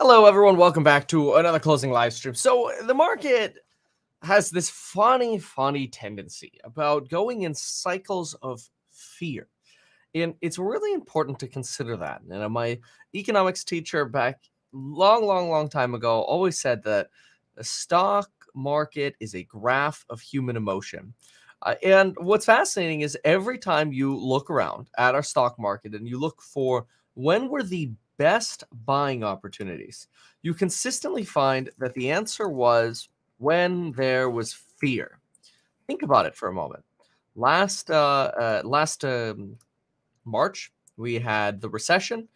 Hello, everyone. Welcome back to another closing live stream. So the market has this funny tendency about going in cycles of fear. And it's really important to consider that. And my economics teacher back long time ago always said that the stock market is a graph of human emotion. And what's fascinating is every time you look around at our stock market and you look for when were the best buying opportunities, you consistently find that the answer was when there was fear. Think about it for a moment. Last March, we had the recession,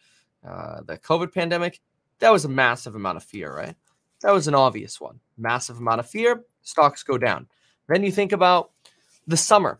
the COVID pandemic. That was a massive amount of fear, right? That was an obvious one. Massive amount of fear, stocks go down. Then you think about the summer.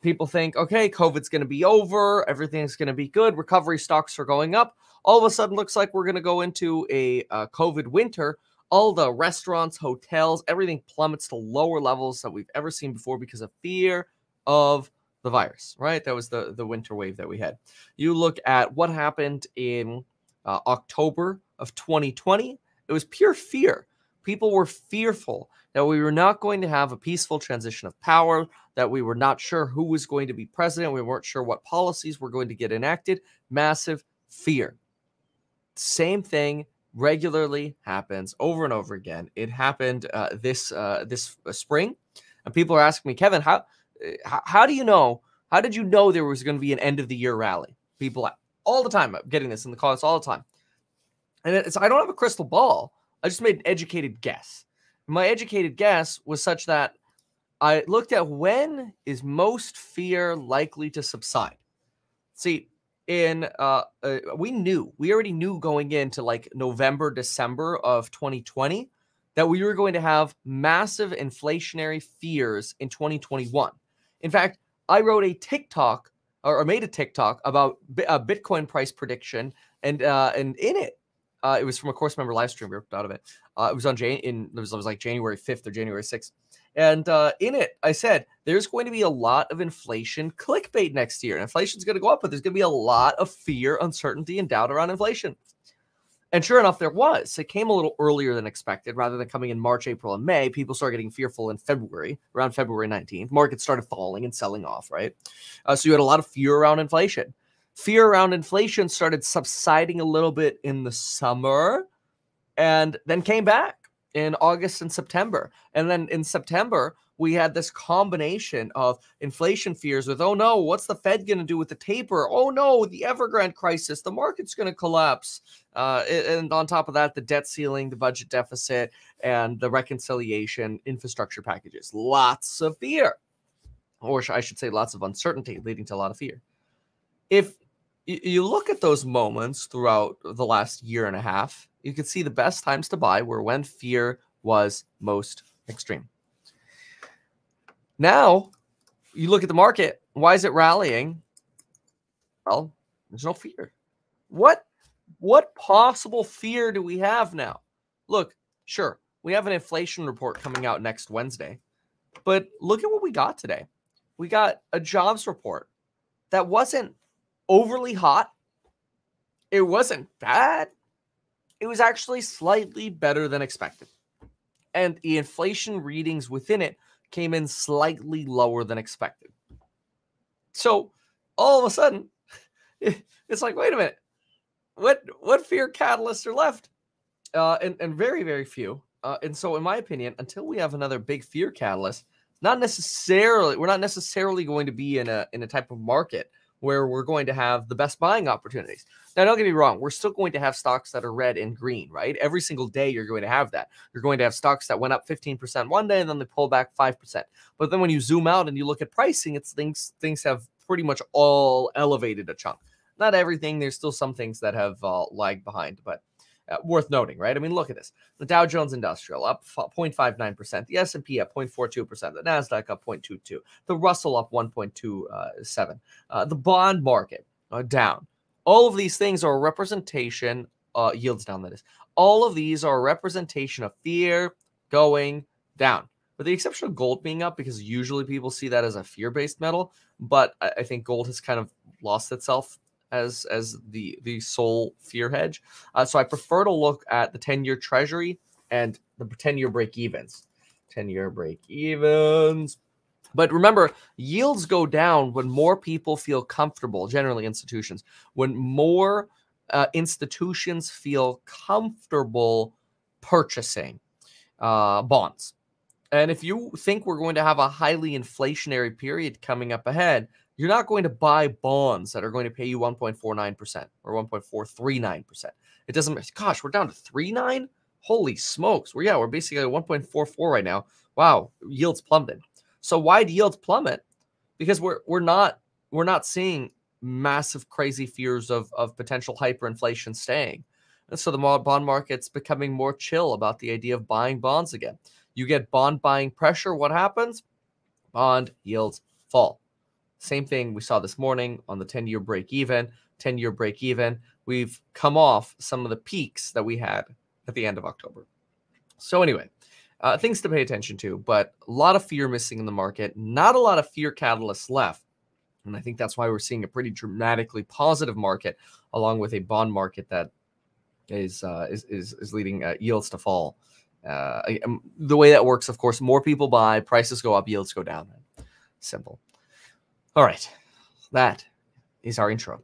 People think, okay, COVID's going to be over. Everything's going to be good. Recovery stocks are going up. All of a sudden, looks like we're going to go into a COVID winter. All the restaurants, hotels, everything plummets to lower levels that we've ever seen before because of fear of the virus, right? That was the winter wave that we had. You look at what happened in October of 2020. It was pure fear. People were fearful that we were not going to have a peaceful transition of power, that we were not sure who was going to be president. We weren't sure what policies were going to get enacted. Massive fear. Same thing regularly happens over and over again. It happened this spring, and people are asking me, Kevin, how do you know? How did you know there was going to be an end of the year rally? People all the time. I'm getting this in the comments all the time, and it's I don't have a crystal ball. I just made an educated guess. My educated guess was such that I looked at when is most fear likely to subside. See. We already knew going into like November, December of 2020 that we were going to have massive inflationary fears in 2021. In fact, I wrote a TikTok or made a TikTok about a Bitcoin price prediction, and in it, it was from a course member live stream. We ripped out of it. It was on it was like January 5th or January 6th, and in it, I said there's going to be a lot of inflation clickbait next year, and inflation's going to go up, but there's going to be a lot of fear, uncertainty, and doubt around inflation. And sure enough, there was. It came a little earlier than expected. Rather than coming in March, April, and May, people started getting fearful in February, around February 19th. Markets started falling and selling off, right? So you had a lot of fear around inflation. Fear around inflation started subsiding a little bit in the summer and then came back in August and September. And then in September, we had this combination of inflation fears with, oh no, what's the Fed going to do with the taper? Oh no, the Evergrande crisis, the market's going to collapse. And on top of that, the debt ceiling, the budget deficit, and the reconciliation infrastructure packages. Lots of fear, or I should say lots of uncertainty leading to a lot of fear. If you look at those moments throughout the last year and a half, you can see the best times to buy were when fear was most extreme. Now, you look at the market. Why is it rallying? Well, there's no fear. What possible fear do we have now? Look, sure, we have an inflation report coming out next Wednesday, but look at what we got today. We got a jobs report that wasn't overly hot. It wasn't bad. It was actually slightly better than expected. And the inflation readings within it came in slightly lower than expected. So all of a sudden, it's like, wait a minute, what fear catalysts are left? And very, very few. And so in my opinion, until we have another big fear catalyst, we're not necessarily going to be in a type of market where we're going to have the best buying opportunities. Now, don't get me wrong. We're still going to have stocks that are red and green, right? Every single day, you're going to have that. You're going to have stocks that went up 15% one day, and then they pull back 5%. But then when you zoom out and you look at pricing, it's things have pretty much all elevated a chunk. Not everything. There's still some things that have lagged behind, but worth noting, right? I mean, look at this. The Dow Jones Industrial up 0.59%. The S&P up 0.42%. The NASDAQ up 0.22%. The Russell up 1.27%. The bond market down. All of these things are a representation, yields down that is. All of these are a representation of fear going down. With the exception of gold being up, because usually people see that as a fear-based metal, but I think gold has kind of lost itself as the sole fear hedge. So I prefer to look at the 10-year treasury and the 10-year break evens. 10-year break evens. But remember, yields go down when more people feel comfortable, generally institutions, when more institutions feel comfortable purchasing bonds. And if you think we're going to have a highly inflationary period coming up ahead, you're not going to buy bonds that are going to pay you 1.49% or 1.439%. It doesn't matter. Gosh, we're down to 3.9? Holy smokes. Well, yeah, we're basically at 1.44 right now. Wow, yields plummeted. So why do yields plummet? Because we're not seeing massive crazy fears of potential hyperinflation staying. And so the bond market's becoming more chill about the idea of buying bonds again. You get bond buying pressure, what happens? Bond yields fall. Same thing we saw this morning on the 10-year break even. 10-year break even. We've come off some of the peaks that we had at the end of October. So anyway, things to pay attention to, but a lot of fear missing in the market, not a lot of fear catalysts left. And I think that's why we're seeing a pretty dramatically positive market along with a bond market that is leading yields to fall. The way that works, of course, more people buy, prices go up, yields go down. Simple. All right. That is our intro.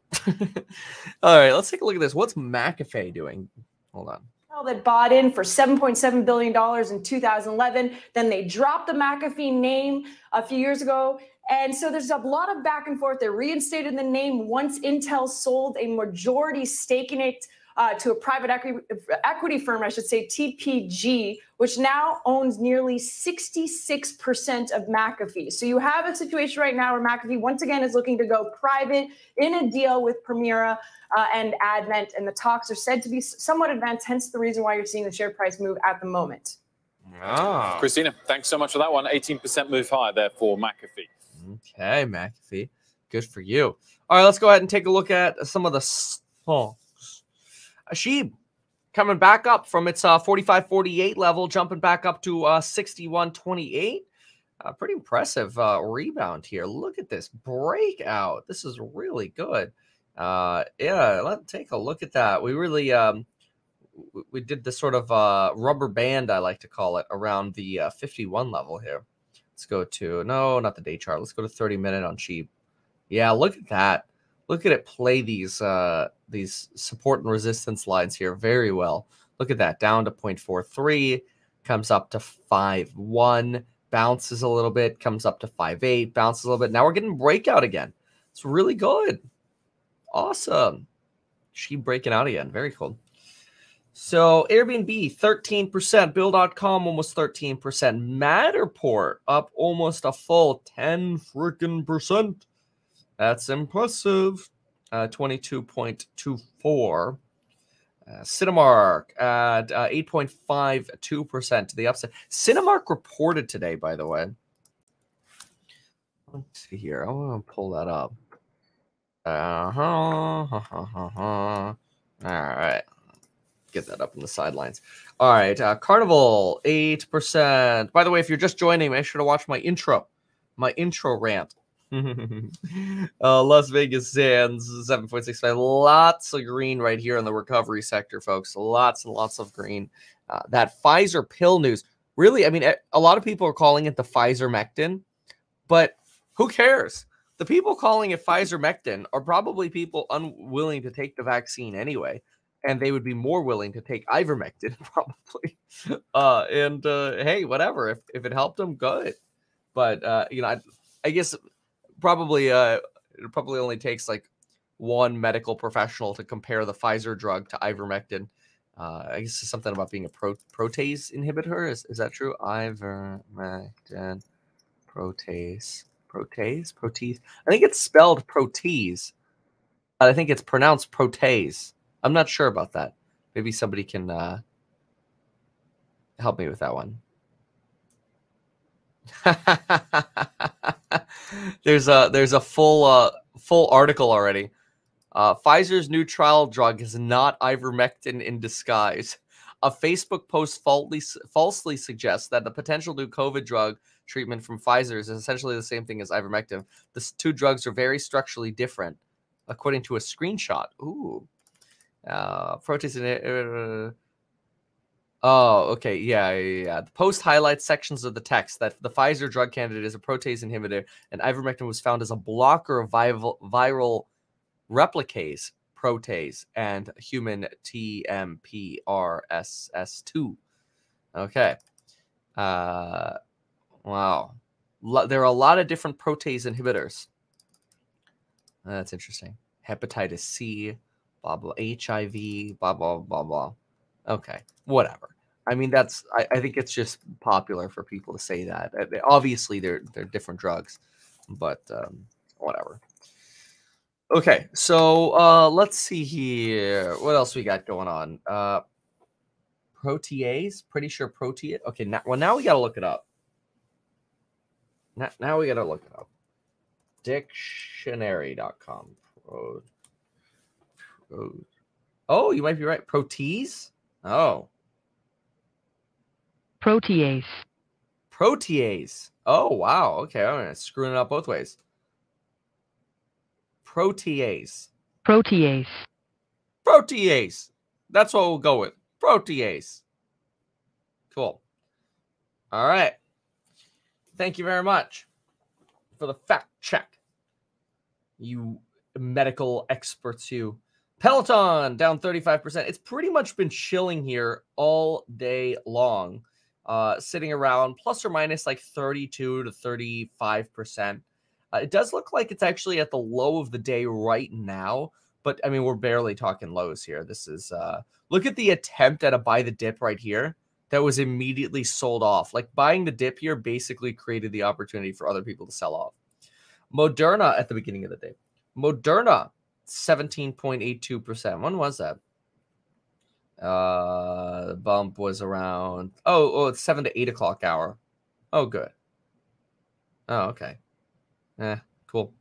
All right. Let's take a look at this. What's McAfee doing? Hold on. That bought in for $7.7 billion in 2011. Then they dropped the McAfee name a few years ago. And so there's a lot of back and forth. They reinstated the name once Intel sold a majority stake in it to a private equity firm, I should say, TPG, which now owns nearly 66% of McAfee. So you have a situation right now where McAfee, once again, is looking to go private in a deal with Permira and Advent, and the talks are said to be somewhat advanced, hence the reason why you're seeing the share price move at the moment. Oh. Christina, thanks so much for that one. 18% move higher there for McAfee. Okay, McAfee. Good for you. All right, let's go ahead and take a look at some of the... Oh. SHIB coming back up from its 45.48 level, jumping back up to 61.28. Pretty impressive rebound here. Look at this breakout. This is really good. Yeah, let's take a look at that. We really we did this sort of rubber band, I like to call it, around the 51 level here. Let's go to, no, not the day chart. Let's go to 30-minute on SHIB. Yeah, look at that. Look at it play these support and resistance lines here very well. Look at that, down to 0.43, comes up to 5.1, bounces a little bit, comes up to 5.8, bounces a little bit. Now we're getting breakout again. It's really good. Awesome. She breaking out again. Very cool. So Airbnb, 13%. Bill.com, almost 13%. Matterport, up almost a full 10 freaking percent. That's impressive. 22.24. Cinemark at 8.52% to the upside. Cinemark reported today, by the way. Let's see here. I want to pull that up. All right. Get that up in the sidelines. All right. Carnival, 8%. By the way, if you're just joining me, I should have watched my intro. My intro rant. Las Vegas Sands 7.65. Lots of green right here in the recovery sector, folks. Lots and lots of green. That Pfizer pill news. Really, I mean, a lot of people are calling it the Pfizer-mectin, but who cares? The people calling it Pfizer-mectin are probably people unwilling to take the vaccine anyway, and they would be more willing to take Ivermectin probably. Hey, whatever. If it helped them, good. But you know, I guess. Probably only takes like one medical professional to compare the Pfizer drug to ivermectin. I guess it's something about being a protease inhibitor. Is that true? Ivermectin, protease. I think it's spelled protease. I think it's pronounced protease. I'm not sure about that. Maybe somebody can help me with that one. There's a full article already. Pfizer's new trial drug is not ivermectin in disguise. A Facebook post falsely suggests that the potential new COVID drug treatment from Pfizer is essentially the same thing as ivermectin. The two drugs are very structurally different. according to a screenshot. Ooh. Protests in it. Oh, okay. Yeah. The post highlights sections of the text that the Pfizer drug candidate is a protease inhibitor, and ivermectin was found as a blocker of viral replicase, protease, and human TMPRSS2. Okay. Wow. There are a lot of different protease inhibitors. That's interesting. Hepatitis C, blah, blah, HIV, blah, blah, blah, blah. Okay, whatever. I mean, that's. I think it's just popular for people to say that. Obviously, they're different drugs, but whatever. Okay, so let's see here. What else we got going on? Protease. Pretty sure protease. Okay, now we gotta look it up. Now we gotta look it up. Dictionary.com. Oh, you might be right. Protease. Oh. Protease. Protease. Oh, wow. Okay. I'm going to screw it up both ways. Protease. Protease. Protease. That's what we'll go with. Protease. Cool. All right. Thank you very much for the fact check, you medical experts, you. Peloton down 35%. It's pretty much been chilling here all day long, sitting around plus or minus like 32 to 35%. It does look like it's actually at the low of the day right now, but I mean, we're barely talking lows here. This is, look at the attempt at a buy the dip right here that was immediately sold off. Like buying the dip here basically created the opportunity for other people to sell off. Moderna at the beginning of the day. Moderna. 17.82%. When was that? The bump was around it's 7 to 8 o'clock hour. Oh, good. Oh, okay. Cool.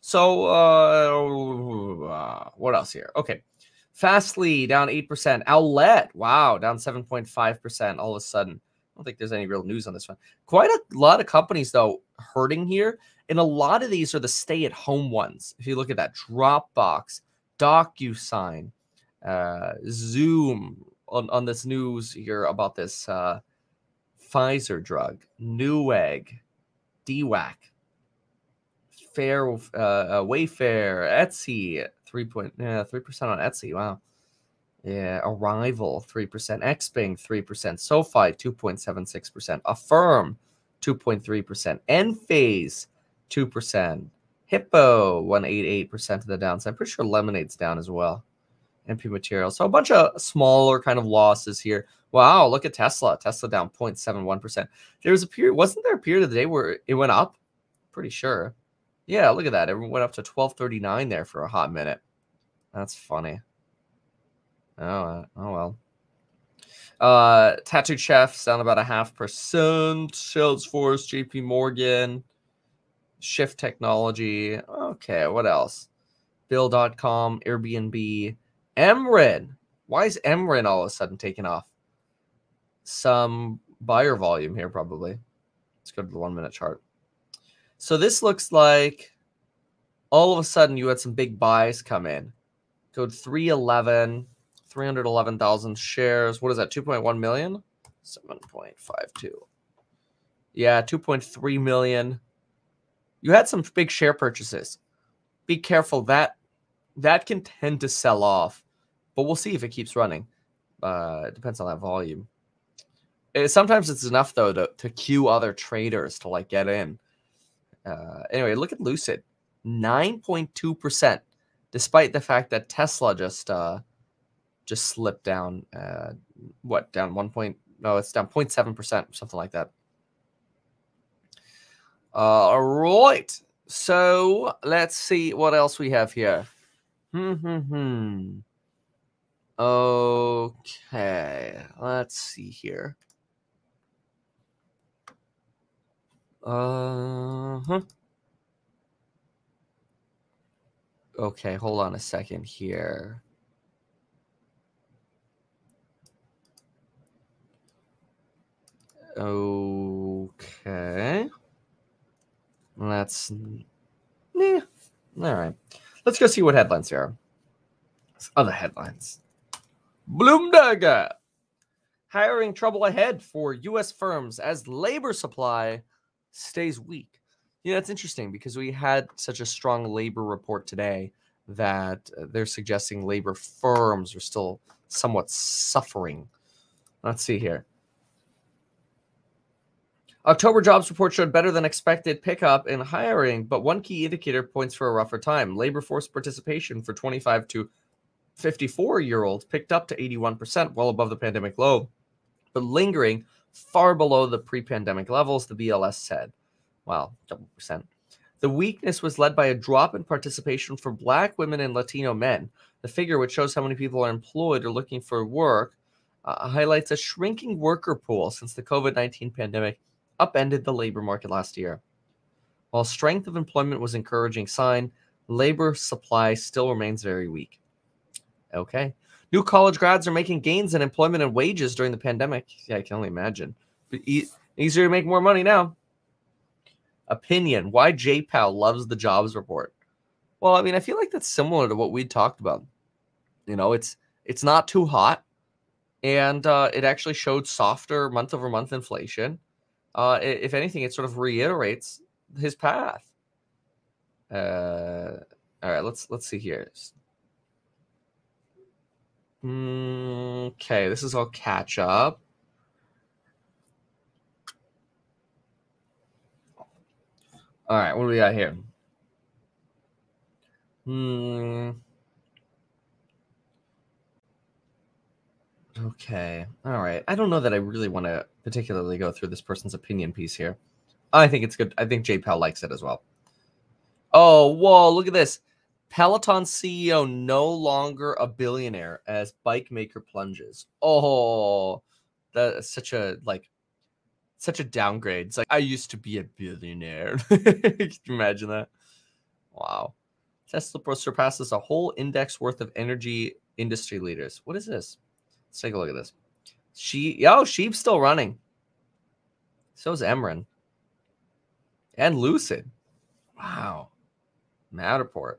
So what else here? Okay. Fastly down 8%. Owlet, wow, down 7.5% all of a sudden. I don't think there's any real news on this one. Quite a lot of companies, though, hurting here. And a lot of these are the stay-at-home ones. If you look at that, Dropbox, DocuSign, Zoom on this news here about this Pfizer drug, Newegg, DWAC, Wayfair, Etsy, 3% on Etsy. Wow. Yeah, Arrival 3%, Xpeng 3%, SoFi 2.76%, Affirm 2.3%, Enphase 2%, Hippo 1.88% to the downside. I'm pretty sure Lemonade's down as well. MP Materials. So a bunch of smaller kind of losses here. Wow, look at Tesla. Tesla down 0.71%. There was a period, wasn't there a period of the day where it went up? Pretty sure. Yeah, look at that. It went up to 12.39 there for a hot minute. That's funny. Oh well. Tattooed Chef's down about 0.5%. Salesforce, JP Morgan, Shift Technology. Okay, what else? Bill.com, Airbnb, MRIN. Why is MRIN all of a sudden taking off? Some buyer volume here, probably. Let's go to the 1 minute chart. So this looks like all of a sudden you had some big buys come in. Code 311. 311,000 shares. What is that? 2.1 million? 7.52. Yeah, 2.3 million. You had some big share purchases. Be careful. That can tend to sell off, but we'll see if it keeps running. It depends on that volume. Sometimes it's enough, though, to cue other traders to, like, get in. Anyway, look at Lucid. 9.2%, despite the fact that Tesla just slipped down, down 1 point? No, it's down 0.7%, something like that. All right. So let's see what else we have here. Okay. Let's see here. Okay. Hold on a second here. Okay. All right. Let's go see what headlines there are. Other headlines. Bloomberg. Hiring trouble ahead for U.S. firms as labor supply stays weak. Yeah, it's interesting because we had such a strong labor report today that they're suggesting labor firms are still somewhat suffering. Let's see here. October jobs report showed better than expected pickup in hiring, but one key indicator points for a rougher time. Labor force participation for 25 to 54-year-olds picked up to 81%, well above the pandemic low, but lingering far below the pre-pandemic levels, the BLS said. Wow, double percent. The weakness was led by a drop in participation for Black women and Latino men. The figure, which shows how many people are employed or looking for work, highlights a shrinking worker pool since the COVID-19 pandemic upended the labor market last year. While strength of employment was an encouraging sign, labor supply still remains very weak. Okay. New college grads are making gains in employment and wages during the pandemic. Yeah, I can only imagine. But easier to make more money now. Opinion. Why JPal loves the jobs report. Well, I mean, I feel like that's similar to what we talked about. You know, it's not too hot. And it actually showed softer month-over-month inflation. If anything, it sort of reiterates his path. All right, let's see here. Okay, this is all catch up. All right, what do we got here? Okay, all right. I don't know that I really want to particularly go through this person's opinion piece here. I think it's good. I think JPal likes it as well. Oh, whoa, look at this. Peloton CEO no longer a billionaire as bike maker plunges. Oh, that's such a such a downgrade. It's like, I used to be a billionaire. Can you imagine that? Wow. Tesla surpasses a whole index worth of energy industry leaders. What is this? Let's take a look at this. SHIB's still running. So is Emron. And Lucid. Wow. Matterport.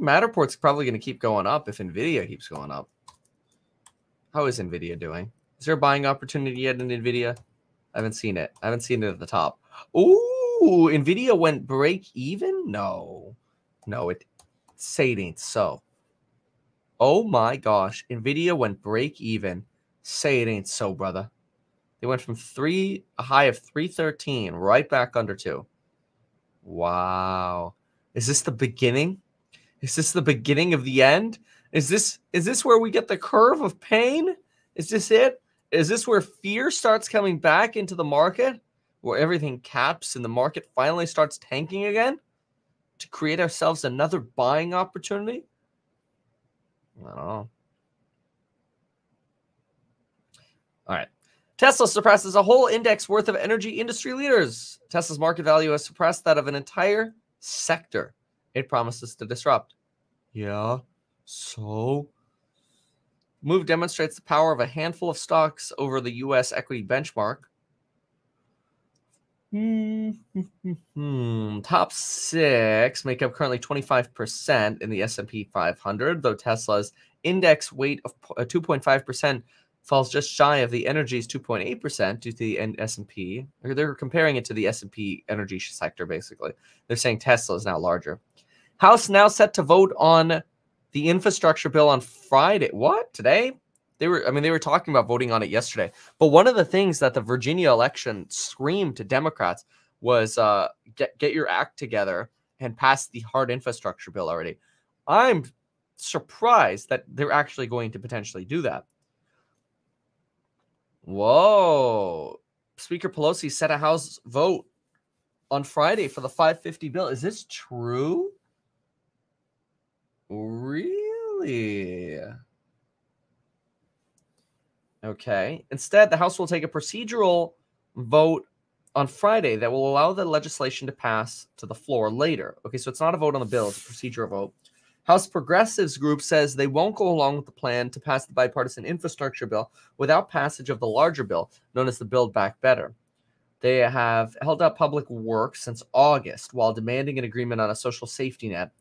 Matterport's probably going to keep going up if NVIDIA keeps going up. How is NVIDIA doing? Is there a buying opportunity yet in NVIDIA? I haven't seen it. I haven't seen it at the top. Ooh, NVIDIA went break even? No, it say it ain't so. Oh my gosh, NVIDIA went break even. Say it ain't so, brother. They went from a high of 313, right back under 2. Wow. Is this the beginning? Is this the beginning of the end? Is this where we get the curve of pain? Is this it? Is this where fear starts coming back into the market? Where everything caps and the market finally starts tanking again? To create ourselves another buying opportunity? I don't know. All right. Tesla surpasses a whole index worth of energy industry leaders. Tesla's market value has surpassed that of an entire sector it promises to disrupt. Yeah, so? Move demonstrates the power of a handful of stocks over the U.S. equity benchmark. Top 6 make up currently 25% in the S&P 500, though Tesla's index weight of 2.5% falls just shy of the energy's 2.8% due to the S&P. They're comparing it to the S&P energy sector, basically. They're saying Tesla is now larger. House now set to vote on the infrastructure bill on Friday. What? Today? They were talking about voting on it yesterday. But one of the things that the Virginia election screamed to Democrats was get your act together and pass the hard infrastructure bill already. I'm surprised that they're actually going to potentially do that. Whoa. Speaker Pelosi set a House vote on Friday for the 550 bill. Is this true? Really? Okay. Instead, the House will take a procedural vote on Friday that will allow the legislation to pass to the floor later. Okay, so it's not a vote on the bill. It's a procedural vote. House Progressives group says they won't go along with the plan to pass the bipartisan infrastructure bill without passage of the larger bill, known as the Build Back Better. They have held up public works since August while demanding an agreement on a social safety net.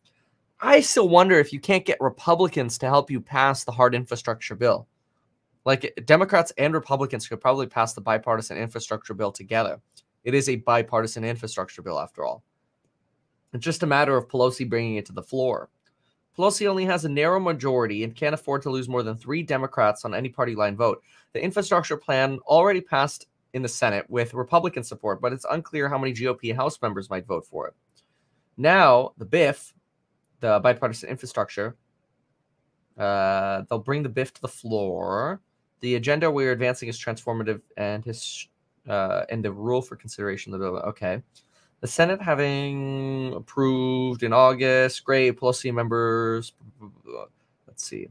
I still wonder if you can't get Republicans to help you pass the hard infrastructure bill. Like, Democrats and Republicans could probably pass the bipartisan infrastructure bill together. It is a bipartisan infrastructure bill, after all. It's just a matter of Pelosi bringing it to the floor. Pelosi only has a narrow majority and can't afford to lose more than 3 Democrats on any party line vote. The infrastructure plan already passed in the Senate with Republican support, but it's unclear how many GOP House members might vote for it. Now, the BIF, the bipartisan infrastructure, they'll bring the BIF to the floor. The agenda we're advancing is transformative and the rule for consideration of the bill. Okay. The Senate having approved in August, great, Pelosi members, let's see.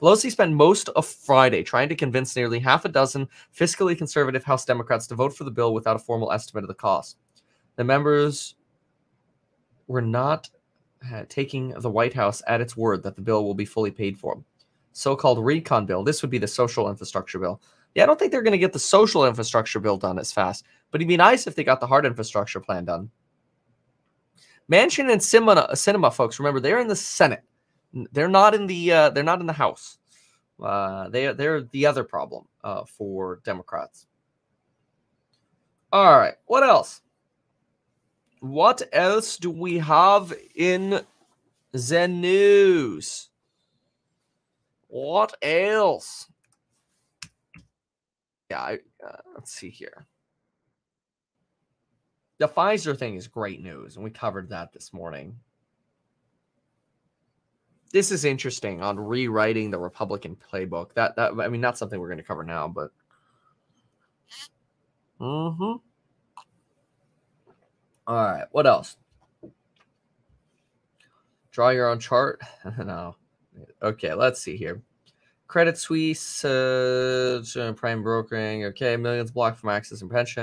Pelosi spent most of Friday trying to convince nearly half a dozen fiscally conservative House Democrats to vote for the bill without a formal estimate of the cost. The members were not taking the White House at its word that the bill will be fully paid for. So-called recon bill. This would be the social infrastructure bill. Yeah, I don't think they're going to get the social infrastructure bill done as fast, but it'd be nice if they got the hard infrastructure plan done. Manchin and Sinema, folks, remember they're in the Senate. They're not in the House. They're the other problem for Democrats. All right, what else? What else do we have in the news? What else? Yeah, let's see here. The Pfizer thing is great news, and we covered that this morning. This is interesting on rewriting the Republican playbook. That I mean, not something we're going to cover now, but All right, what else? Draw your own chart. No. Okay, let's see here. Credit Suisse, prime brokering. Okay, millions blocked from access and pension.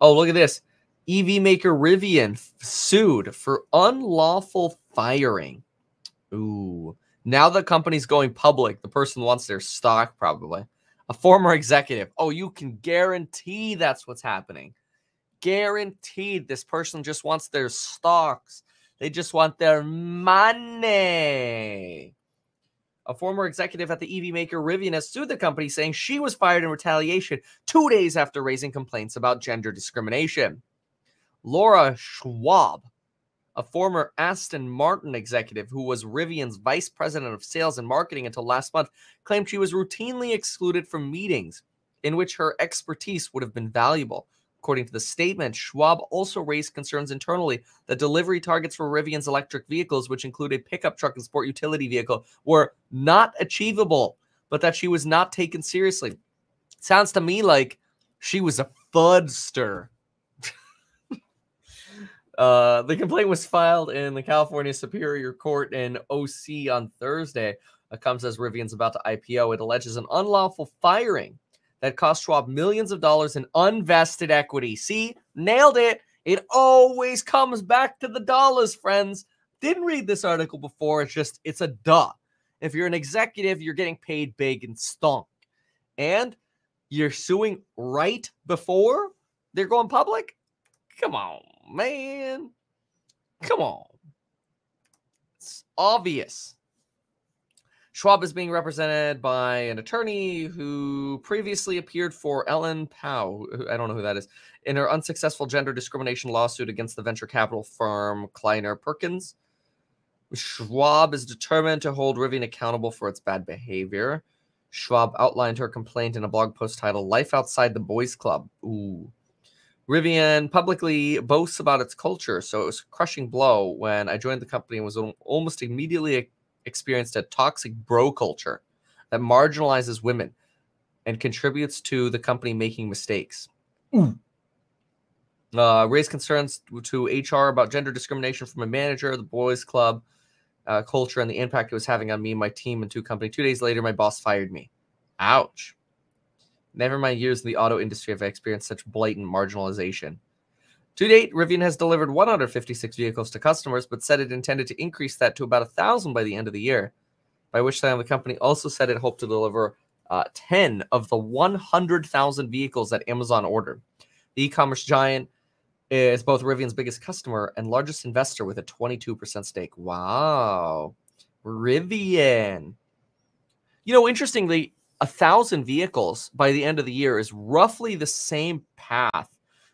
Oh, look at this. EV maker Rivian sued for unlawful firing. Ooh. Now the company's going public. The person wants their stock, probably. A former executive. Oh, you can guarantee that's what's happening. Guaranteed this person just wants their stocks. They just want their money. A former executive at the EV maker Rivian has sued the company, saying she was fired in retaliation 2 days after raising complaints about gender discrimination. Laura Schwab, a former Aston Martin executive who was Rivian's vice president of sales and marketing until last month, claimed she was routinely excluded from meetings in which her expertise would have been valuable. According to the statement, Schwab also raised concerns internally that delivery targets for Rivian's electric vehicles, which include a pickup truck and sport utility vehicle, were not achievable, but that she was not taken seriously. Sounds to me like she was a fudster. The complaint was filed in the California Superior Court in OC on Thursday. It comes as Rivian's about to IPO. It alleges an unlawful firing that cost Schwab millions of dollars in unvested equity. See? Nailed it. It always comes back to the dollars, friends. Didn't read this article before. It's a duh. If you're an executive, you're getting paid big and stunk. And you're suing right before they're going public? Come on, man. Come on. It's obvious. Schwab is being represented by an attorney who previously appeared for Ellen Pao, I don't know who that is, in her unsuccessful gender discrimination lawsuit against the venture capital firm Kleiner Perkins. Schwab is determined to hold Rivian accountable for its bad behavior. Schwab outlined her complaint in a blog post titled Life Outside the Boys Club. Ooh. Rivian publicly boasts about its culture, so it was a crushing blow when I joined the company and was almost immediately experienced a toxic bro culture that marginalizes women and contributes to the company making mistakes. Raised concerns to HR about gender discrimination from a manager, the boys club culture, and the impact it was having on me, my team, and company. 2 days later, my boss fired me. Ouch. Never mind years in the auto industry, I've experienced such blatant marginalization. To date, Rivian has delivered 156 vehicles to customers, but said it intended to increase that to about 1,000 by the end of the year, by which time the company also said it hoped to deliver 10 of the 100,000 vehicles that Amazon ordered. The e-commerce giant is both Rivian's biggest customer and largest investor with a 22% stake. Wow. Rivian. You know, interestingly, 1,000 vehicles by the end of the year is roughly the same path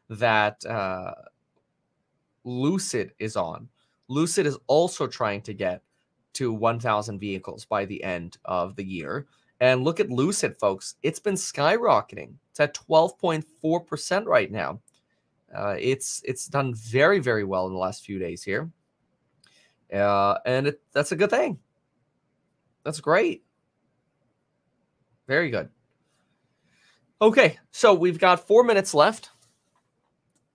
that Lucid is on. Lucid is also trying to get to 1,000 vehicles by the end of the year. And look at Lucid, folks. It's been skyrocketing. It's at 12.4% right now. It's done very, very well in the last few days here. And that's a good thing. That's great. Very good. Okay, so we've got 4 minutes left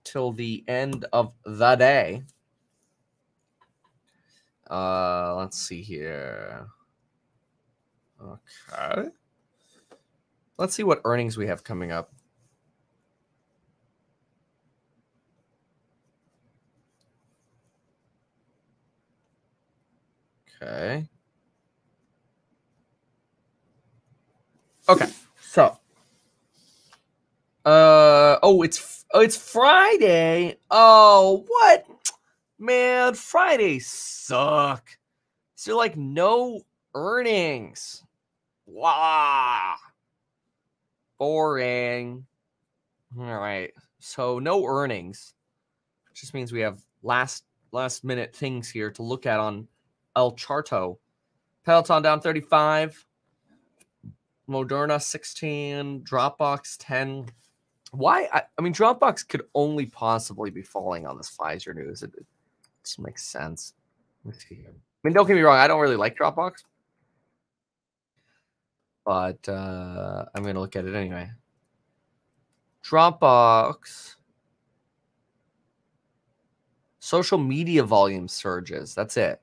till the end of the day. Let's see here. Okay. Let's see what earnings we have coming up. Okay. Okay. So, it's Friday. Oh, what? Man, Fridays suck. So like no earnings. Wow. Boring. All right. So no earnings. It just means we have last minute things here to look at on El Charto. Peloton down 35. Moderna 16. Dropbox 10. Why? I mean, Dropbox could only possibly be falling on this Pfizer news. It just makes sense. Let's see here. I mean, don't get me wrong. I don't really like Dropbox. But I'm going to look at it anyway. Dropbox. Social media volume surges. That's it.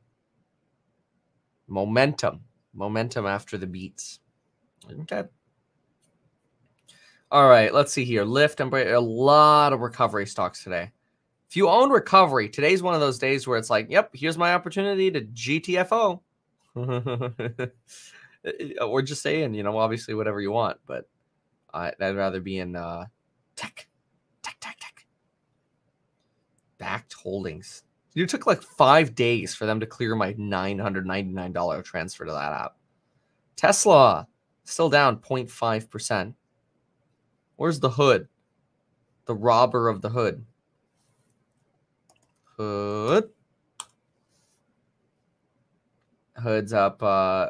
Momentum. Momentum after the beats. Okay. All right. Let's see here. Lyft. A lot of recovery stocks today. If you own recovery, today's one of those days where it's like, yep, here's my opportunity to GTFO. Or just saying, you know, obviously whatever you want, but I'd rather be in tech. Backed Holdings. It took like 5 days for them to clear my $999 transfer to that app. Tesla, still down 0.5%. Where's the hood? The robber of the hood. Hood's up.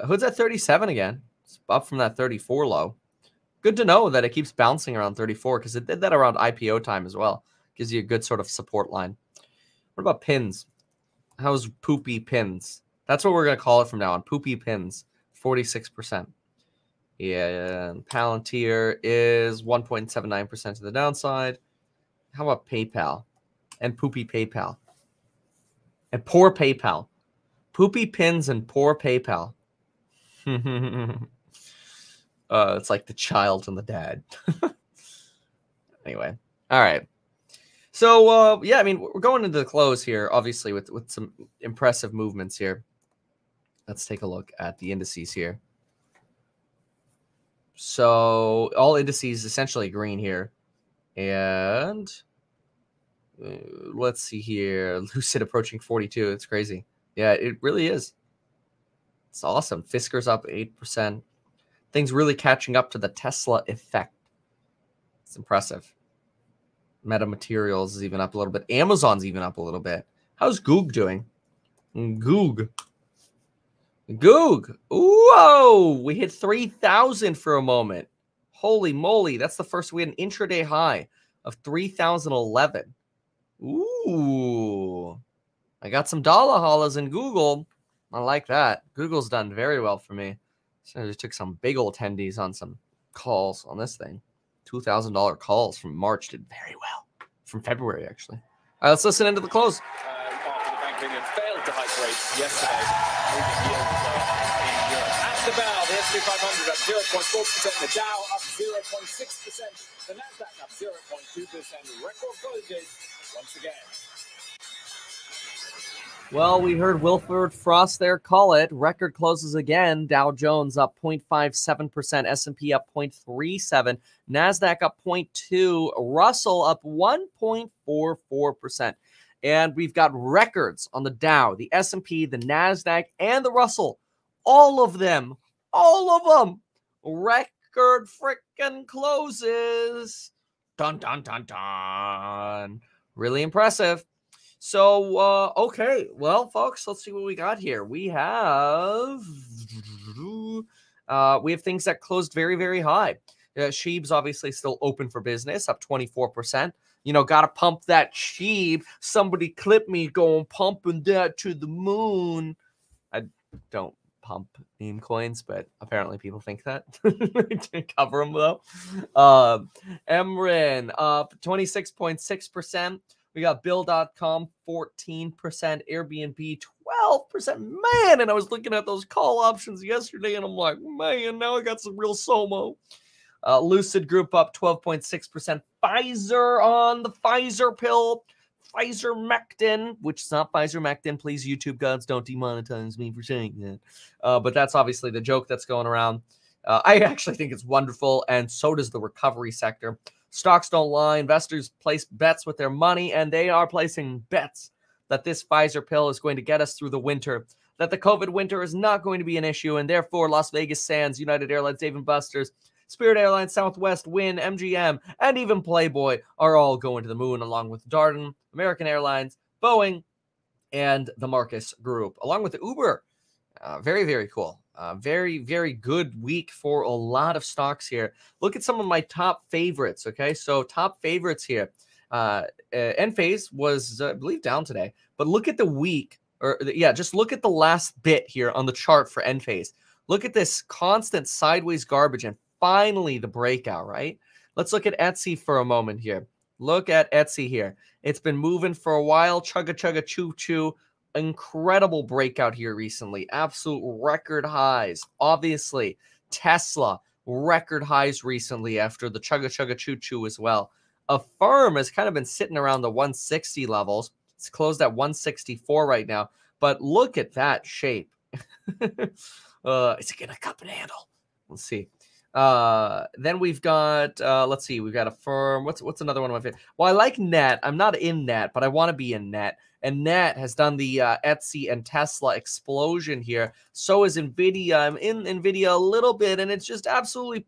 Hood's at 37 again. It's up from that 34 low. Good to know that it keeps bouncing around 34 because it did that around IPO time as well. Gives you a good sort of support line. What about pins? How's poopy pins? That's what we're going to call it from now on. Poopy pins, 46%. Yeah, and Palantir is 1.79% to the downside. How about PayPal and poopy PayPal and poor PayPal? Poopy pins and poor PayPal. It's like the child and the dad. Anyway. All right. So, yeah, I mean, we're going into the close here, obviously, with some impressive movements here. Let's take a look at the indices here. So all indices essentially green here. And let's see here. Lucid approaching 42. It's crazy. Yeah, it really is. It's awesome. Fisker's up 8%. Things really catching up to the Tesla effect. It's impressive. Meta Materials is even up a little bit. Amazon's even up a little bit. How's Google doing? Google. Whoa, we hit 3,000 for a moment. Holy moly. That's the first. We had an intraday high of 3,011. Ooh. I got some dollar hollas in Google. I like that. Google's done very well for me. So I just took some big old tendies on some calls on this thing. $2,000 calls from March did very well. From February, actually. All right, let's listen into the close. After the Bank of England failed to hike rates yesterday, moving yields in Europe. At the bell, the S&P 500 up 0.4%, the Dow up 0.6%, the Nasdaq up 0.2%. Record closes once again. Well, we heard Wilford Frost there call it. Record closes again. Dow Jones up 0.57%. S&P up 0.37%. NASDAQ up 0.2%. Russell up 1.44%. And we've got records on the Dow, the S&P, the NASDAQ, and the Russell. All of them. Record freaking closes. Dun, dun, dun, dun. Really impressive. So, okay. Well, folks, let's see what we got here. We have things that closed very, very high. SHIB's obviously still open for business, up 24%. You know, got to pump that SHIB. Somebody clip me going pumping that to the moon. I don't pump meme coins, but apparently people think that. Cover them, though. MRIN up 26.6%. We got Bill.com 14%, Airbnb 12%. Man, and I was looking at those call options yesterday, and I'm like, man, now I got some real SOMO. Lucid Group up 12.6%. Pfizer on the Pfizer pill. Ivermectin, which is not Ivermectin. Please, YouTube gods, don't demonetize me for saying that. But that's obviously the joke that's going around. I actually think it's wonderful, and so does the recovery sector. Stocks don't lie. Investors place bets with their money, and they are placing bets that this Pfizer pill is going to get us through the winter, that the COVID winter is not going to be an issue, and therefore Las Vegas Sands, United Airlines, Dave & Buster's, Spirit Airlines, Southwest, Wynn, MGM, and even Playboy are all going to the moon, along with Darden, American Airlines, Boeing, and the Marcus Group, along with Uber. Very, very cool. Very, very good week for a lot of stocks here. Look at some of my top favorites, okay? So top favorites here. Enphase was, I believe, down today. But look at the week, or yeah, just look at the last bit here on the chart for Enphase. Look at this constant sideways garbage and finally the breakout, right? Let's look at Etsy for a moment here. Look at Etsy here. It's been moving for a while. Chugga, chugga, choo, choo. Incredible breakout here recently. Absolute record highs. Obviously, Tesla, record highs recently after the chugga, chugga, choo, choo as well. Affirm has kind of been sitting around the 160 levels. It's closed at 164 right now. But look at that shape. Is it going to cup and handle? We'll see. Then we've got, let's see, we've got Affirm. What's another one of my favorite? Well, I like Net. I'm not in Net, but I want to be in Net. And Net has done the Etsy and Tesla explosion here. So is NVIDIA. I'm in NVIDIA a little bit, and it's just absolutely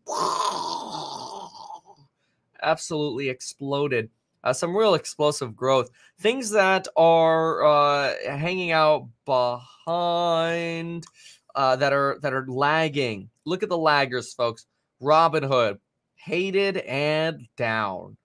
exploded. Some real explosive growth. Things that are hanging out behind, that are lagging. Look at the laggers, folks. Robinhood, hated and down.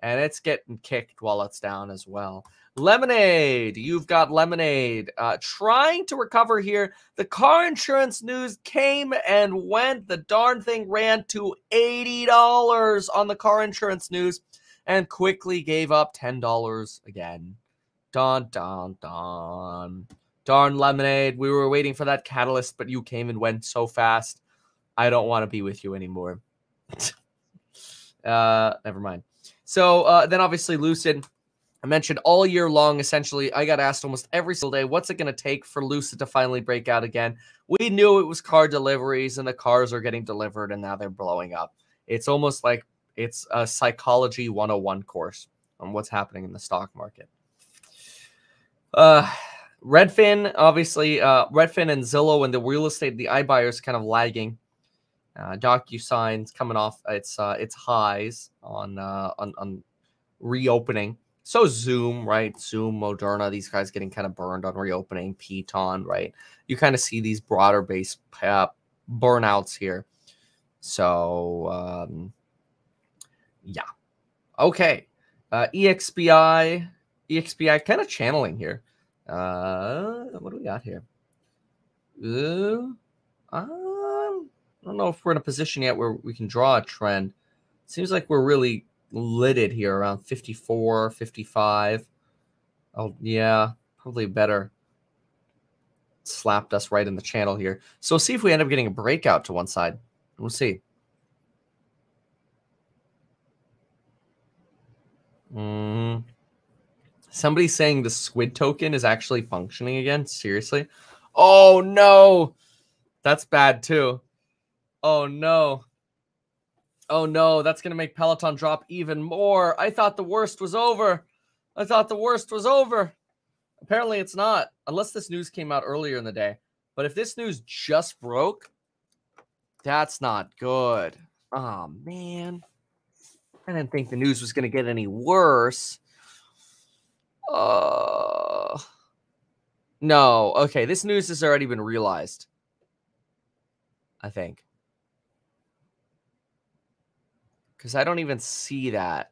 And it's getting kicked while it's down as well. Lemonade, you've got Lemonade trying to recover here. The car insurance news came and went. The darn thing ran to $80 on the car insurance news and quickly gave up $10 again. Dun, dun, dun. Darn Lemonade, we were waiting for that catalyst, but you came and went so fast. I don't want to be with you anymore. Never mind. So then obviously Lucid, I mentioned all year long, essentially, I got asked almost every single day, what's it going to take for Lucid to finally break out again? We knew it was car deliveries and the cars are getting delivered and now they're blowing up. It's almost like it's a psychology 101 course on what's happening in the stock market. Redfin, obviously, Redfin and Zillow and the real estate, the iBuyers kind of lagging. DocuSign's coming off its highs on reopening. So Zoom, right? Zoom, Moderna, these guys getting kind of burned on reopening. Peloton, right? You kind of see these broader base burnouts here. So, yeah. Okay. EXPI kind of channeling here. What do we got here? I don't know if we're in a position yet where we can draw a trend. Seems like we're really lidded here around 54, 55. Oh, yeah, probably better. Slapped us right in the channel here. So we'll see if we end up getting a breakout to one side. We'll see. Somebody's saying the Squid token is actually functioning again. Seriously? Oh, no. That's bad, too. Oh, no. Oh, no. That's going to make Peloton drop even more. I thought the worst was over. I thought the worst was over. Apparently, it's not. Unless this news came out earlier in the day. But if this news just broke, that's not good. Oh, man. I didn't think the news was going to get any worse. No. Okay, this news has already been realized, I think. Because I don't even see that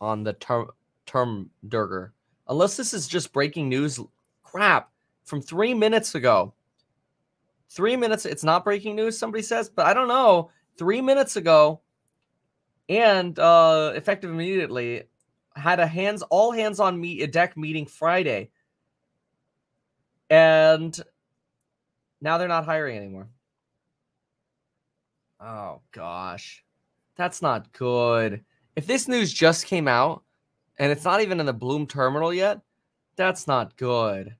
on the term Durger. Unless this is just breaking news crap from 3 minutes ago. 3 minutes, it's not breaking news, somebody says, but I don't know. 3 minutes ago and effective immediately, had a all hands on deck meeting Friday. And now they're not hiring anymore. Oh, gosh. That's not good. If this news just came out and it's not even in the Bloom terminal yet, that's not good.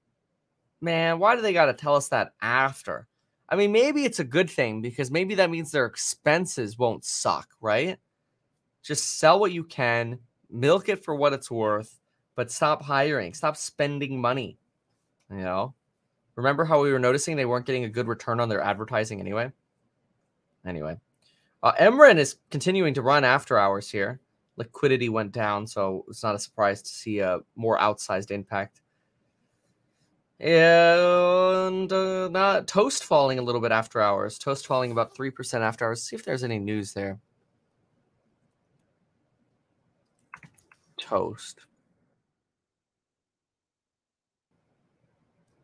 Man, why do they got to tell us that after? I mean, maybe it's a good thing because maybe that means their expenses won't suck, right? Just sell what you can. Milk it for what it's worth, but stop hiring. Stop spending money, you know? Remember how we were noticing they weren't getting a good return on their advertising anyway? Anyway, MRIN is continuing to run after hours here. Liquidity went down, so it's not a surprise to see a more outsized impact. And Toast falling a little bit after hours. Toast falling about 3% after hours. See if there's any news there. Toast.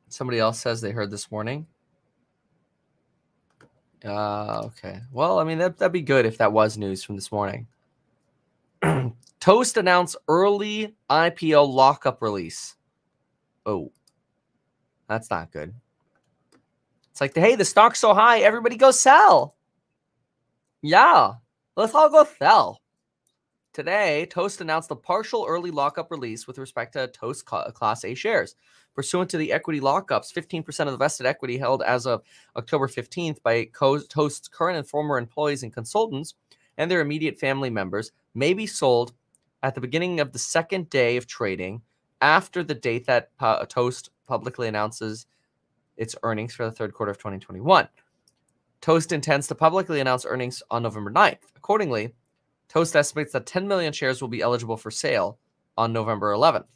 Somebody else says they heard this morning. Okay. Well, I mean, that'd be good if that was news from this morning. Toast announced early IPO lockup release. Oh, that's not good. It's like, hey, the stock's so high, everybody go sell. Yeah, let's all go sell. Today, Toast announced the partial early lockup release with respect to Toast Class A shares. Pursuant to the equity lockups, 15% of the vested equity held as of October 15th by Toast's current and former employees and consultants and their immediate family members may be sold at the beginning of the second day of trading after the date that Toast publicly announces its earnings for the third quarter of 2021. Toast intends to publicly announce earnings on November 9th. Accordingly, Toast estimates that 10 million shares will be eligible for sale on November 11th.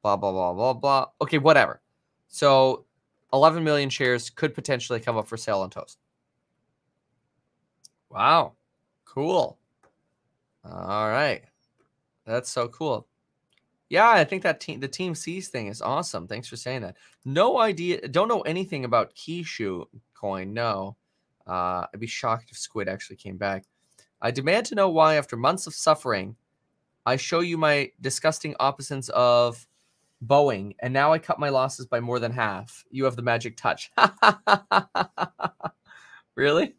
Blah, blah, blah, blah, blah. Okay, whatever. So 11 million shares could potentially come up for sale on Toast. Wow. Cool. All right. That's so cool. Yeah, I think that the Team C's thing is awesome. Thanks for saying that. No idea. Don't know anything about Kishu coin. No. I'd be shocked if Squid actually came back. I demand to know why, after months of suffering, I show you my disgusting opposites of Boeing, and now I cut my losses by more than half. You have the magic touch. Really?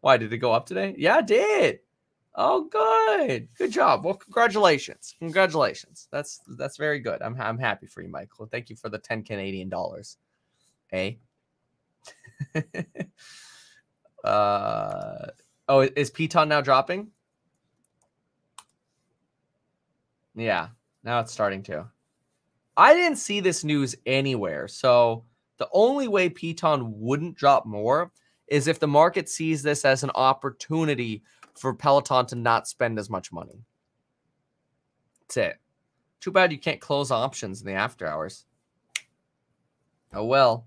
Why? Did it go up today? Yeah, it did. Oh, good. Good job. Well, congratulations. Congratulations. That's very good. I'm happy for you, Michael. Thank you for the $10 Canadian. Eh? Oh, is Peloton now dropping? Yeah, now it's starting to. I didn't see this news anywhere. So the only way Peloton wouldn't drop more is if the market sees this as an opportunity for Peloton to not spend as much money. That's it. Too bad you can't close options in the after hours. Oh, well.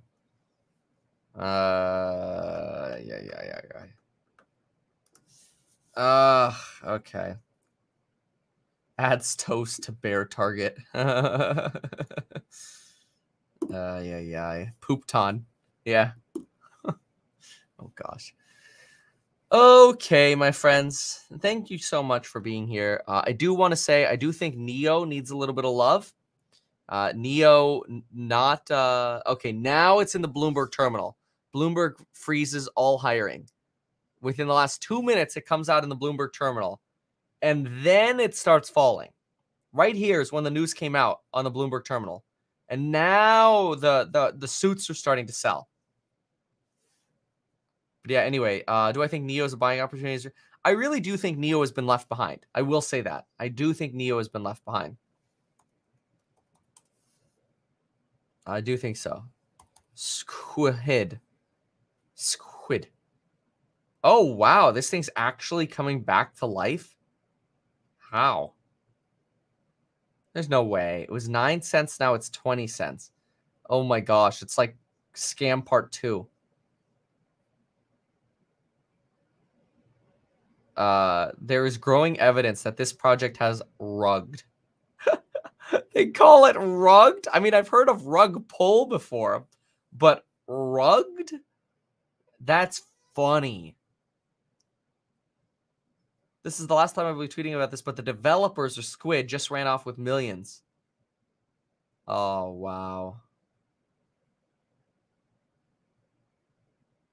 Yeah. Okay. Adds Toast to bear target. Yeah. Poopton. Yeah. Oh, gosh. Okay, my friends. Thank you so much for being here. I do want to say, I do think NIO needs a little bit of love. NIO not... okay, now it's in the Bloomberg terminal. Bloomberg freezes all hiring. Within the last 2 minutes, it comes out in the Bloomberg terminal, and then it starts falling. Right here is when the news came out on the Bloomberg terminal. And now the suits are starting to sell. But yeah, anyway, do I think NIO is a buying opportunity? I really do think NIO has been left behind. I will say that. I do think NIO has been left behind. I do think so. Squid. Oh, wow. This thing's actually coming back to life? How? There's no way. It was 9 cents. Now it's 20 cents. Oh, my gosh. It's like scam part 2. There is growing evidence that this project has rugged. They call it rugged? I mean, I've heard of rug pull before, but rugged? That's funny. This is the last time I will be tweeting about this, but the developers of Squid just ran off with millions. Oh, wow.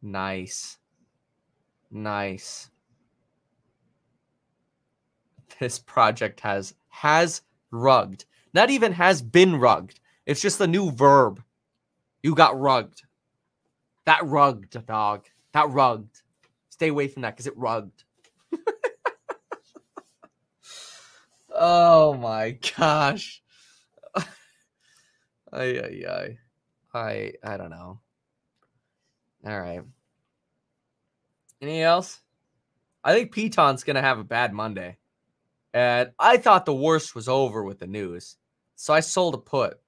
Nice. This project has rugged. Not even has been rugged. It's just a new verb. You got rugged. That rugged, dog. That rugged. Stay away from that because it rugged. Oh my gosh. I don't know. All right. Anything else? I think Peloton's going to have a bad Monday. And I thought the worst was over with the news. So I sold a put.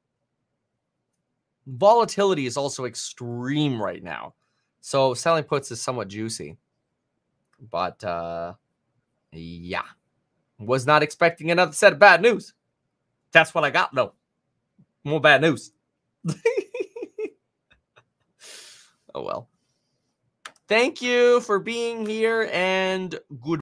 Volatility is also extreme right now. So selling puts is somewhat juicy. But yeah. Was not expecting another set of bad news. That's what I got, though. More bad news. Oh, well. Thank you for being here, and goodbye.